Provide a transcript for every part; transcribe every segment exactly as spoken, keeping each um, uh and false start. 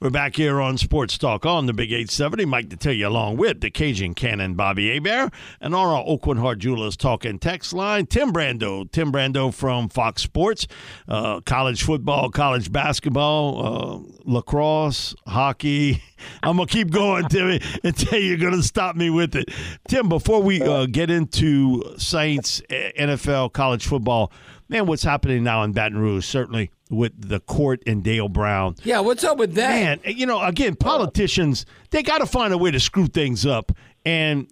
We're back here on Sports Talk on the Big eight seventy. Mike to tell you along with the Cajun Cannon, Bobby Hebert, and on our Oakwood Heart Jewelers Talk and Text line, Tim Brando. Tim Brando from Fox Sports, uh, college football, college basketball, uh, lacrosse, hockey. I'm going to keep going, Timmy, until you're going to stop me with it. Tim, before we uh, get into Saints, N F L, college football, man, what's happening now in Baton Rouge, certainly with the court and Dale Brown. Yeah, what's up with that? Man, you know, again, politicians, they got to find a way to screw things up. And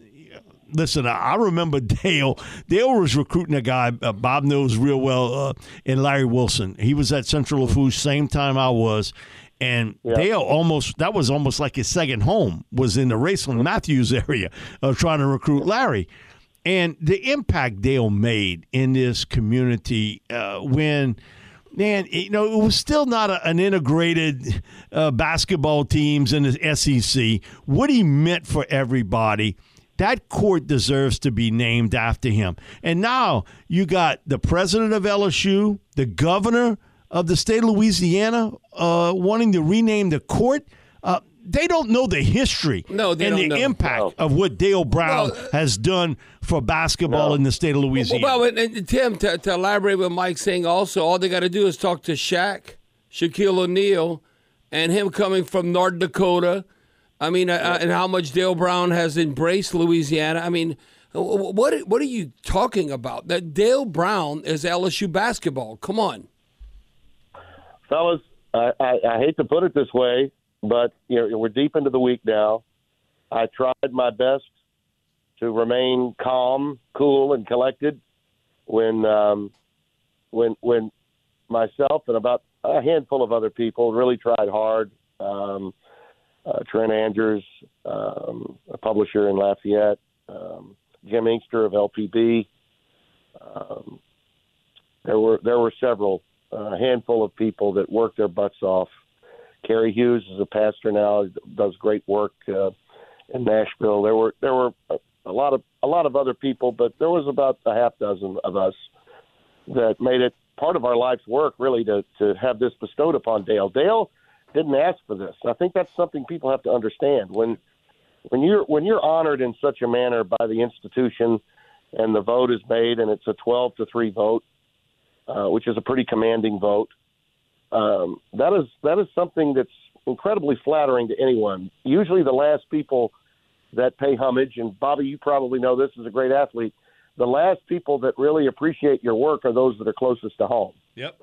listen, I remember Dale. Dale was recruiting a guy, uh, Bob knows real well, uh, and Larry Wilson. He was at Central Lafouche, same time I was. And yep. Dale almost, that was almost like his second home, was in the Raceland Matthews area of trying to recruit Larry. And the impact Dale made in this community uh, when, man, it, you know, it was still not a, an integrated uh, basketball teams in the S E C. What he meant for everybody, that court deserves to be named after him. And now you got the president of L S U, the governor of the state of Louisiana uh, wanting to rename the court. Uh, they don't know the history no, they and don't the know. impact no. of what Dale Brown no. has done for basketball no. in the state of Louisiana. Well, well, well and Tim, to, to elaborate with Mike saying also, all they got to do is talk to Shaq, Shaquille O'Neal, and him coming from North Dakota. I mean, yeah. uh, and how much Dale Brown has embraced Louisiana. I mean, what what are you talking about? That Dale Brown is L S U basketball. Come on. Fellas, I, I, I hate to put it this way, but you know, we're deep into the week now. I tried my best to remain calm, cool, and collected when um, when when myself and about a handful of other people really tried hard. Um, uh, Trent Andrews, um, a publisher in Lafayette, um, Jim Inkster of L P B. Um, there were there were several. A handful of people that work their butts off. Kerry Hughes is a pastor now, does great work uh, in Nashville. There were there were a lot of a lot of other people, but there was about a half dozen of us that made it part of our life's work, really, to, to have this bestowed upon Dale. Dale didn't ask for this. I think that's something people have to understand. When when you're when you're honored in such a manner by the institution, and the vote is made, and it's a twelve to three vote. Uh, which is a pretty commanding vote. Um, that is that is something that's incredibly flattering to anyone. Usually the last people that pay homage, and Bobby, you probably know this as a great athlete, the last people that really appreciate your work are those that are closest to home. Yep.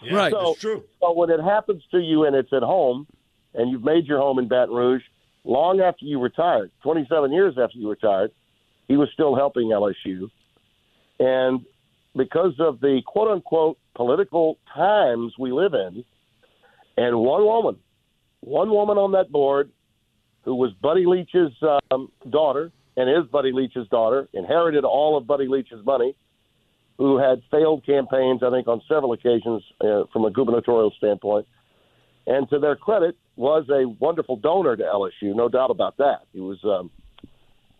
Yeah, right, so, that's true. So when it happens to you and it's at home, and you've made your home in Baton Rouge, long after you retired, twenty-seven years after you retired, he was still helping L S U. And because of the quote-unquote political times we live in, and one woman, one woman on that board who was Buddy Leach's um, daughter and is Buddy Leach's daughter, inherited all of Buddy Leach's money, who had failed campaigns, I think, on several occasions uh, from a gubernatorial standpoint. And to their credit, was a wonderful donor to L S U, no doubt about that. He was um,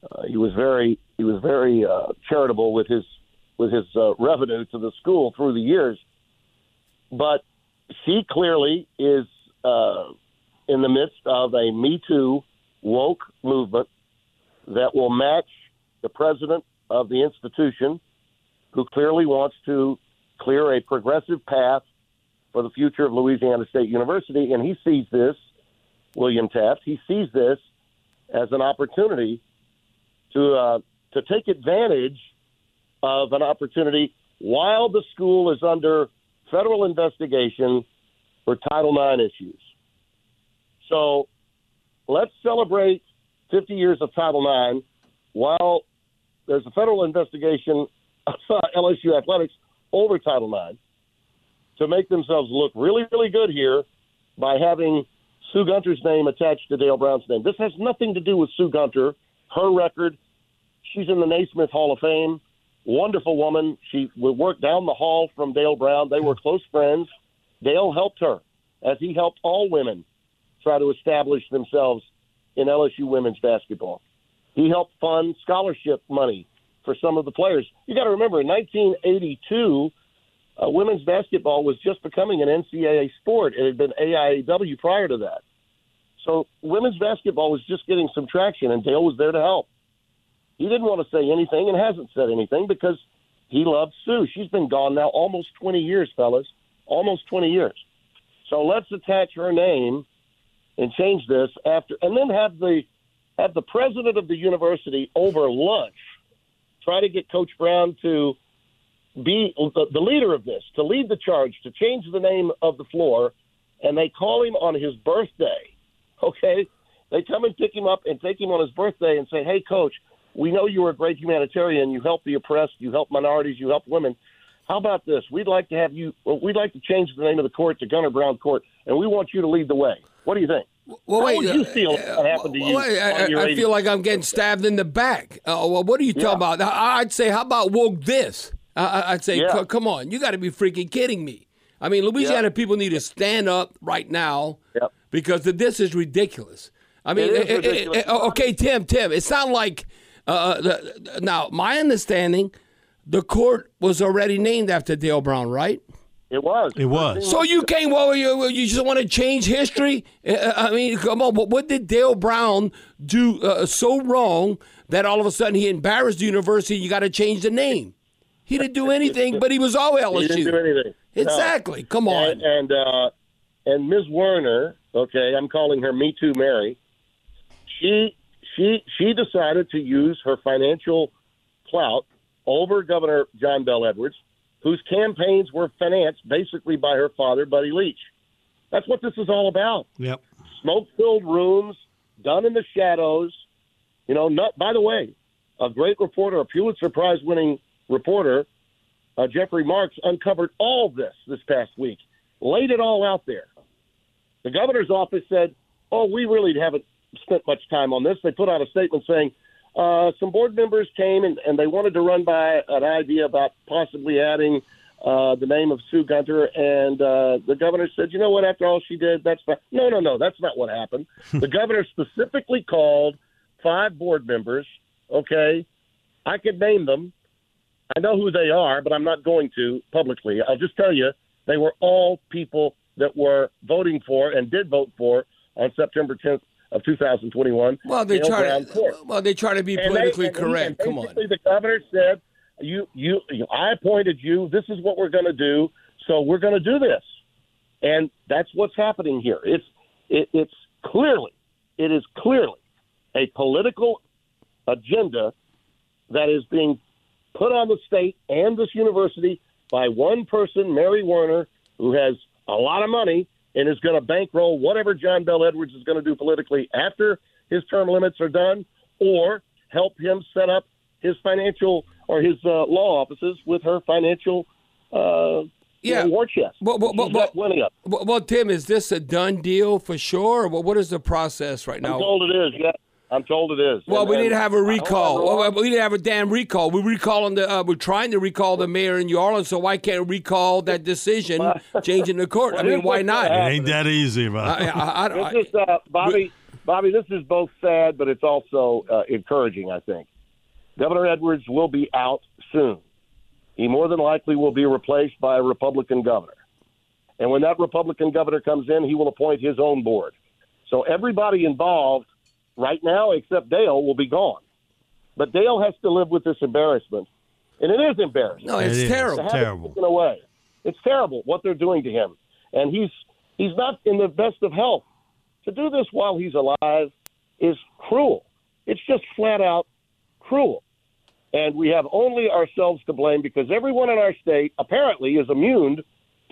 uh, he was very he was very uh, charitable with his with his uh, revenue to the school through the years. But she clearly is uh, in the midst of a Me Too woke movement that will match the president of the institution, who clearly wants to clear a progressive path for the future of Louisiana State University. And he sees this William Taft. He sees this as an opportunity to uh, to take advantage of an opportunity while the school is under federal investigation for Title nine issues. So let's celebrate fifty years of Title nine while there's a federal investigation of L S U athletics over Title nine to make themselves look really, really good here by having Sue Gunter's name attached to Dale Brown's name. This has nothing to do with Sue Gunter, her record. She's in the Naismith Hall of Fame. Wonderful woman. She would work down the hall from Dale Brown. They were close friends. Dale helped her, as he helped all women try to establish themselves in L S U women's basketball. He helped fund scholarship money for some of the players. You got to remember, in nineteen eighty-two, uh, women's basketball was just becoming an N C double A sport. It had been A I A W prior to that. So women's basketball was just getting some traction, and Dale was there to help. He didn't want to say anything and hasn't said anything because he loved Sue. She's been gone now almost twenty years, fellas, almost twenty years. So let's attach her name and change this after, and then have the have the president of the university over lunch try to get Coach Brown to be the, the leader of this, to lead the charge, to change the name of the floor, and they call him on his birthday, okay? They come and pick him up and take him on his birthday and say, hey, Coach, we know you were a great humanitarian. You helped the oppressed. You helped minorities. You helped women. How about this? We'd like to have you well, – we'd like to change the name of the court to Gunter Brown Court, and we want you to lead the way. What do you think? Well, How wait, would you feel uh, what happened to well, you? I, I feel like I'm getting stabbed in the back. Uh, well, what are you yeah. talking about? I'd say, how about woke this? I, I'd say, yeah. come on. You got to be freaking kidding me. I mean, Louisiana yeah. people need to stand up right now yeah. because this is ridiculous. I mean, it it, ridiculous. It, it, okay, Tim, Tim, it sounds like uh, – the, now, my understanding, the court was already named after Dale Brown, right? It was. It was. So you came over, well, you, you just want to change history? I mean, come on, but what did Dale Brown do uh, so wrong that all of a sudden he embarrassed the university, you got to change the name? He didn't do anything, but he was all L S U. He didn't do anything. Exactly. No. Come on. And and, uh, and Miz Werner, okay, I'm calling her Me Too Mary, she, she, she decided to use her financial clout over Governor John Bel Edwards, whose campaigns were financed basically by her father, Buddy Leach. That's what this is all about. Yep. Smoke-filled rooms, done in the shadows. You know, not, by the way, a great reporter, a Pulitzer Prize-winning reporter, uh, Jeffrey Marks, uncovered all this this past week, laid it all out there. The governor's office said, oh, we really haven't spent much time on this. They put out a statement saying, Uh, some board members came and, and they wanted to run by an idea about possibly adding uh, the name of Sue Gunter. And uh, the governor said, you know what, after all she did, that's not. No, no, no, that's not what happened. The governor specifically called five board members. Okay, I could name them. I know who they are, but I'm not going to publicly. I'll just tell you, they were all people that were voting for and did vote for on September tenth. Of two thousand twenty-one. Well, they try to. Well, they try to be politically and they, and correct. Come on. Basically, the governor said, "You, you, you I appointed you. This is what we're going to do. So we're going to do this," and that's what's happening here. It's, it, it's clearly, it is clearly a political agenda that is being put on the state and this university by one person, Mary Werner, who has a lot of money and is going to bankroll whatever John Bel Edwards is going to do politically after his term limits are done, or help him set up his financial or his uh, law offices with her financial uh, yeah. you know, war chest. Well, well, well, well, well, well, Tim, is this a done deal for sure? Well, what is the process right now? I'm told it is, yeah. I'm told it is. Well, and, we need to have a recall. Well, we need to have a damn recall. We're recalling the. Uh, we're trying to recall the mayor in New Orleans, so why can't recall that decision, changing the court? well, I mean, why not? It ain't that easy, man. I, I, I, this is, uh, Bobby, Bobby, this is both sad, but it's also uh, encouraging, I think. Governor Edwards will be out soon. He more than likely will be replaced by a Republican governor. And when that Republican governor comes in, he will appoint his own board. So everybody involved right now, except Dale, will be gone. But Dale has to live with this embarrassment. And it is embarrassing. No, it's it terrible. It's terrible. It away. It's terrible what they're doing to him. And he's he's not in the best of health. To do this while he's alive is cruel. It's just flat out cruel. And we have only ourselves to blame because everyone in our state apparently is immune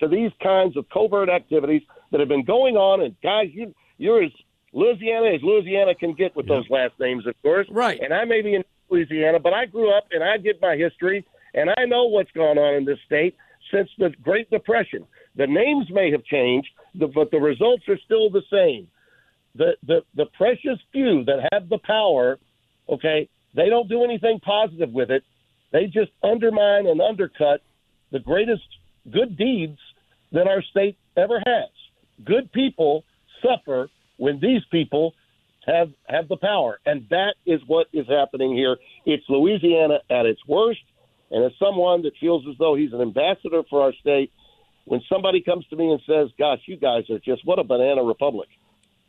to these kinds of covert activities that have been going on. And, guys, you, you're as Louisiana as Louisiana can get with yeah. those last names, of course. Right. And I may be in Louisiana, but I grew up and I get my history, and I know what's gone on in this state since the Great Depression. The names may have changed, but the results are still the same. The, the, the precious few that have the power, okay, they don't do anything positive with it. They just undermine and undercut the greatest good deeds that our state ever has. Good people suffer when these people have have the power, and that is what is happening here. It's Louisiana at its worst, and as someone that feels as though he's an ambassador for our state, when somebody comes to me and says, gosh, you guys are just, what a banana republic.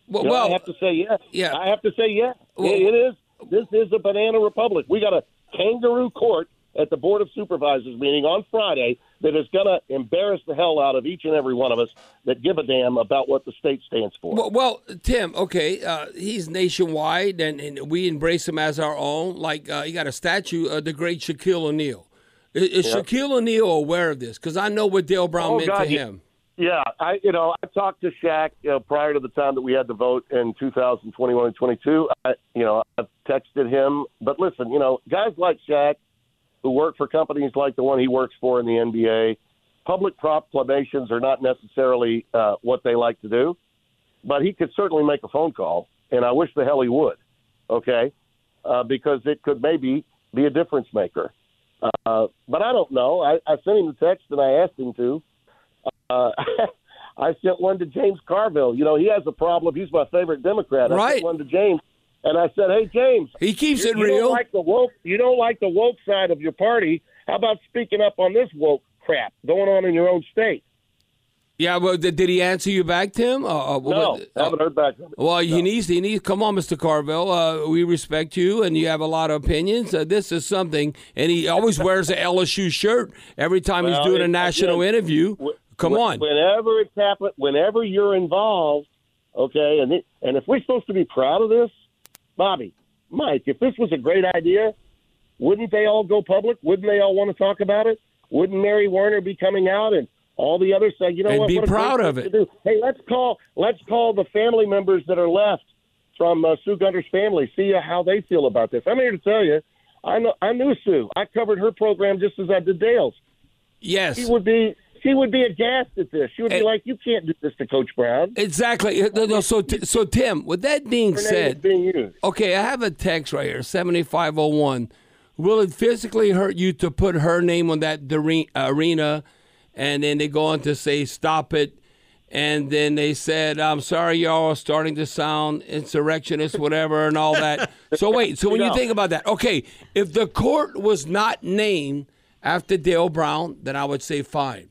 Well, you know, well I have to say, yeah. yeah. I have to say, yeah, well, it is. This is a banana republic. We got a kangaroo court at the Board of Supervisors meeting on Friday that is going to embarrass the hell out of each and every one of us that give a damn about what the state stands for. Well, well Tim, okay, uh, he's nationwide, and, and we embrace him as our own. Like, uh, you got a statue of the great Shaquille O'Neal. Is, is yeah. Shaquille O'Neal aware of this? Because I know what Dale Brown oh, meant God, to him. Yeah, I you know, I talked to Shaq you know, prior to the time that we had the vote in two thousand twenty-one and twenty-two. I, you know, I texted him. But listen, you know, guys like Shaq, who work for companies like the one he works for in the N B A, public proclamations are not necessarily uh, what they like to do, but he could certainly make a phone call, and I wish the hell he would, okay, uh, because it could maybe be a difference maker. Uh, but I don't know. I, I sent him the text, and I asked him to. Uh, I sent one to James Carville. You know, he has a problem. He's my favorite Democrat. I right. sent one to James. And I said, hey, James, he keeps you, it you real. Don't like the woke, you don't like the woke side of your party. How about speaking up on this woke crap going on in your own state? Yeah, well, did, did he answer you back, Tim? Uh, uh, no, what, uh, I haven't heard back from him. Well, no. he needs, he needs. Come on, Mister Carville. Uh, we respect you, and you have a lot of opinions. Uh, this is something, and he always wears an L S U shirt every time well, he's doing it, a national again, interview. W- Come w- on. Whenever it's happened, whenever you're involved, okay, and it, and if we're supposed to be proud of this, Bobby, Mike, if this was a great idea, wouldn't they all go public? Wouldn't they all want to talk about it? Wouldn't Mary Werner be coming out and all the others say, you know and what? And be proud of it. Hey, let's call let's call the family members that are left from uh, Sue Gunter's family, see how they feel about this. I'm here to tell you, I know I knew Sue. I covered her program just as I did Dale's. Yes, she would be. She would be aghast at this. She would be like, you can't do this to Coach Brown. Exactly. No, no, so, so, Tim, with that being said, being okay, I have a text right here, seventy-five oh one. Will it physically hurt you to put her name on that arena? And then they go on to say, stop it. And then they said, I'm sorry, y'all are starting to sound insurrectionist, whatever, and all that. So, wait, so when you think about that, okay, if the court was not named after Dale Brown, then I would say fine.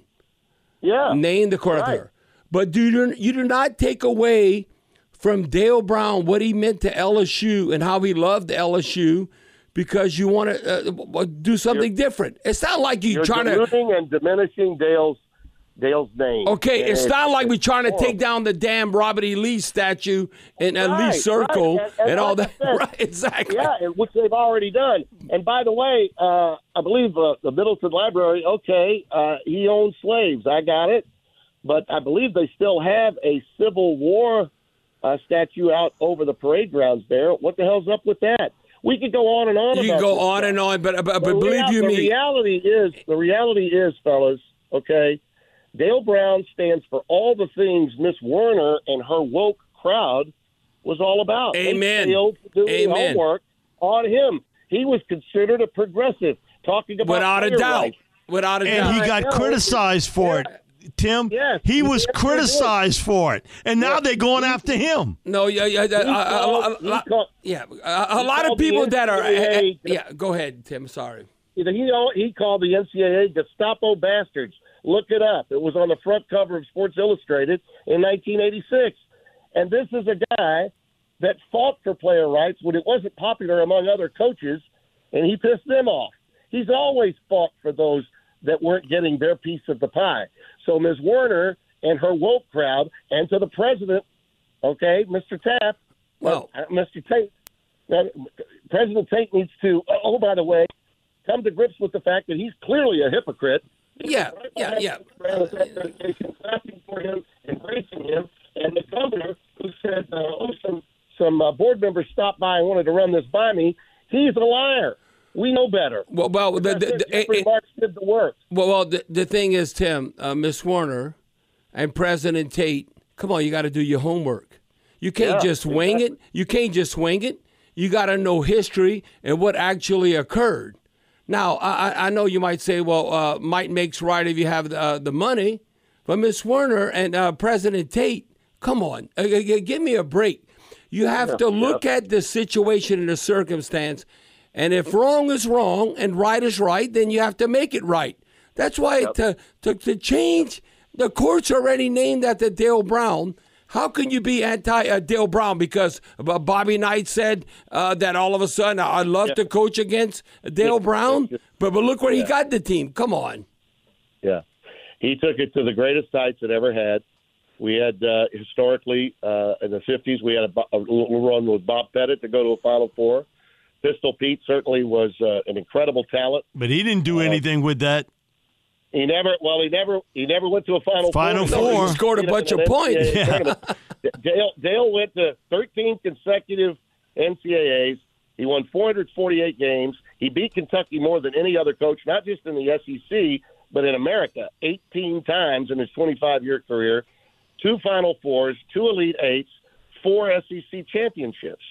Yeah, name the court right. of her. But do you, you do not take away from Dale Brown what he meant to L S U and how he loved L S U because you want to uh, do something you're, different. It's not like you're, you're trying to and diminishing Dale's Dale's name. Okay, and it's not like we're trying to take down the damn Robert E. Lee statue in a right, Lee Circle right. and, and, and all that. Right, exactly. Yeah, which they've already done. And by the way, uh, I believe uh, the Middleton Library, okay, uh, he owned slaves. I got it. But I believe they still have a Civil War uh, statue out over the parade grounds there. What the hell's up with that? We could go on and on. You about go on stuff. and on, but, but, but the believe rea- you the me. Reality is, the reality is, fellas, okay, Dale Brown stands for all the things Miss Werner and her woke crowd was all about. Amen. They failed to do Amen. homework on him. He was considered a progressive, talking about without a doubt, life. without a and doubt, and he got yeah. criticized for it. Tim, yes. he was yes. criticized for it, and now yes. they're going after him. No, yeah, yeah, uh, called, a, a, called, yeah. A, a lot of people that are, uh, yeah. Go ahead, Tim. Sorry. He he called the N C double A Gestapo bastards. Look it up. It was on the front cover of Sports Illustrated in nineteen eighty-six. And this is a guy that fought for player rights when it wasn't popular among other coaches, and he pissed them off. He's always fought for those that weren't getting their piece of the pie. So Miz Werner and her woke crowd, and to the president Okay, Mister Taft. Well, uh, Mister Tate. Uh, President Tate needs to, oh, by the way, come to grips with the fact that he's clearly a hypocrite. Yeah, right yeah, yeah. Clapping for him, embracing him, and the governor who said, uh, oh, some, some uh, board members stopped by and wanted to run this by me, he's a liar. We know better. Well, well the, the, the, Jeffrey it, Marks did the work. Well, well the, the thing is, Tim, uh, Miz Werner and President Tate, come on, you got to do your homework. You can't yeah, just wing exactly. it. You can't just wing it. You got to know history and what actually occurred. Now, I, I know you might say, well, uh, might makes right if you have uh, the money. But Miz Werner and uh, President Tate, come on, uh, give me a break. You have yeah, to look yeah. at the situation and the circumstance. And if wrong is wrong and right is right, then you have to make it right. That's why yeah. to, to to change, the court's already named after Dale Brown. How can you be anti-Dale uh, Brown? Because Bobby Knight said uh, that all of a sudden, I'd love yeah. to coach against Dale yeah. Brown, but, but look where yeah. he got the team. Come on. Yeah. He took it to the greatest heights it ever had. We had, uh, historically, uh, in the fifties, we had a, a little run with Bob Pettit to go to a Final Four. Pistol Pete certainly was uh, an incredible talent. But he didn't do uh, anything with that. He never. Well, he never. He never went to a Final, Final Four. Final Four. He scored a bunch of points. Yeah. Dale, Dale went to thirteen consecutive N C double A's. He won four hundred forty-eight games. He beat Kentucky more than any other coach, not just in the S E C, but in America, eighteen times in his twenty-five-year career. Two Final Fours, two Elite Eights, four S E C championships.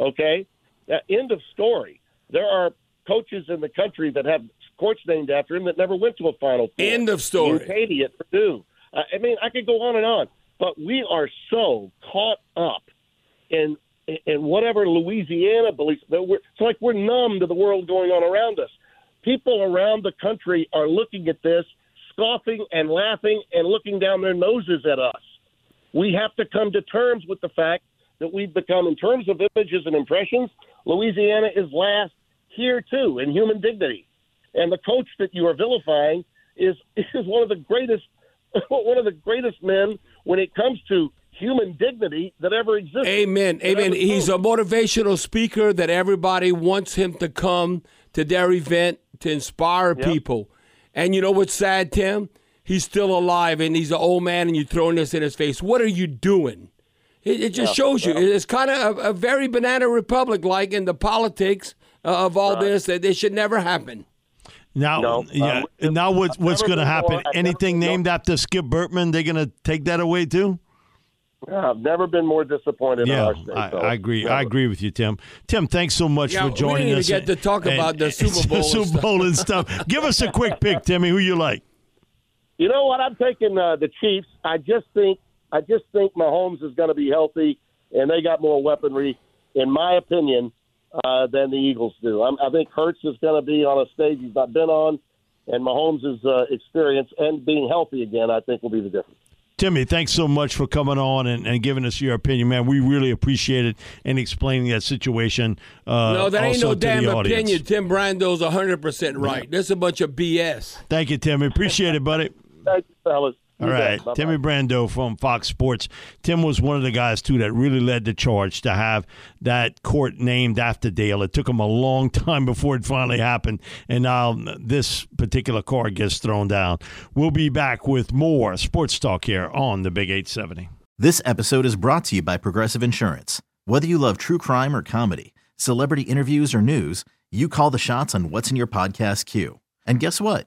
Okay, now, end of story. There are coaches in the country that have courts named after him that never went to a Final Four. End of story. Katie at Purdue. Uh, I mean, I could go on and on, but we are so caught up in in whatever Louisiana believes. That we're, it's like we're numb to the world going on around us. People around the country are looking at this, scoffing and laughing and looking down their noses at us. We have to come to terms with the fact that we've become, in terms of images and impressions, Louisiana is last here, too, in human dignity. And the coach that you are vilifying is is one of the greatest one of the greatest men when it comes to human dignity that ever existed. Amen. Amen. He's a motivational speaker that everybody wants him to come to their event to inspire yep. people. And you know what's sad, Tim? He's still alive, and he's an old man, and you're throwing this in his face. What are you doing? It, it just yeah, shows you. Yeah. It's kind of a, a very Banana Republic-like in the politics of all right. this, that it should never happen. Now, no, yeah. uh, now what's, what's going to happen? More, Anything been, named no. after Skip Bertman, they're going to take that away too? I've never been more disappointed. Yeah, in our state, I, so. I agree. Never. I agree with you, Tim. Tim, thanks so much yeah, for joining us. We didn't us get and, to talk and, about the and, Super Bowl, Super Bowl and stuff. Give us a quick pick, Timmy. Who you like? You know what? I'm taking uh, the Chiefs. I just think I just think Mahomes is going to be healthy, and they got more weaponry, in my opinion, Uh, than the Eagles do. I'm, I think Hurts is going to be on a stage he's not been on, and Mahomes' uh, experience and being healthy again, I think, will be the difference. Timmy, thanks so much for coming on and, and giving us your opinion, man. We really appreciate it and explaining that situation. Uh, no, that ain't no damn opinion. Tim Brando's one hundred percent right. Yeah. That's a bunch of B S. Thank you, Timmy. Appreciate it, buddy. Thank you, fellas. All right, Timmy Brando from Fox Sports. Tim was one of the guys, too, that really led the charge to have that court named after Dale. It took him a long time before it finally happened, and now this particular card gets thrown down. We'll be back with more sports talk here on the Big eight seventy. This episode is brought to you by Progressive Insurance. Whether you love true crime or comedy, celebrity interviews or news, you call the shots on what's in your podcast queue. And guess what?